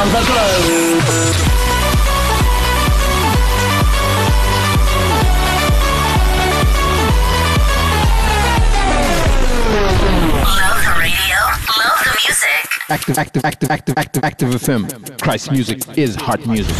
around the globe. Active FM. Christ music is heart music.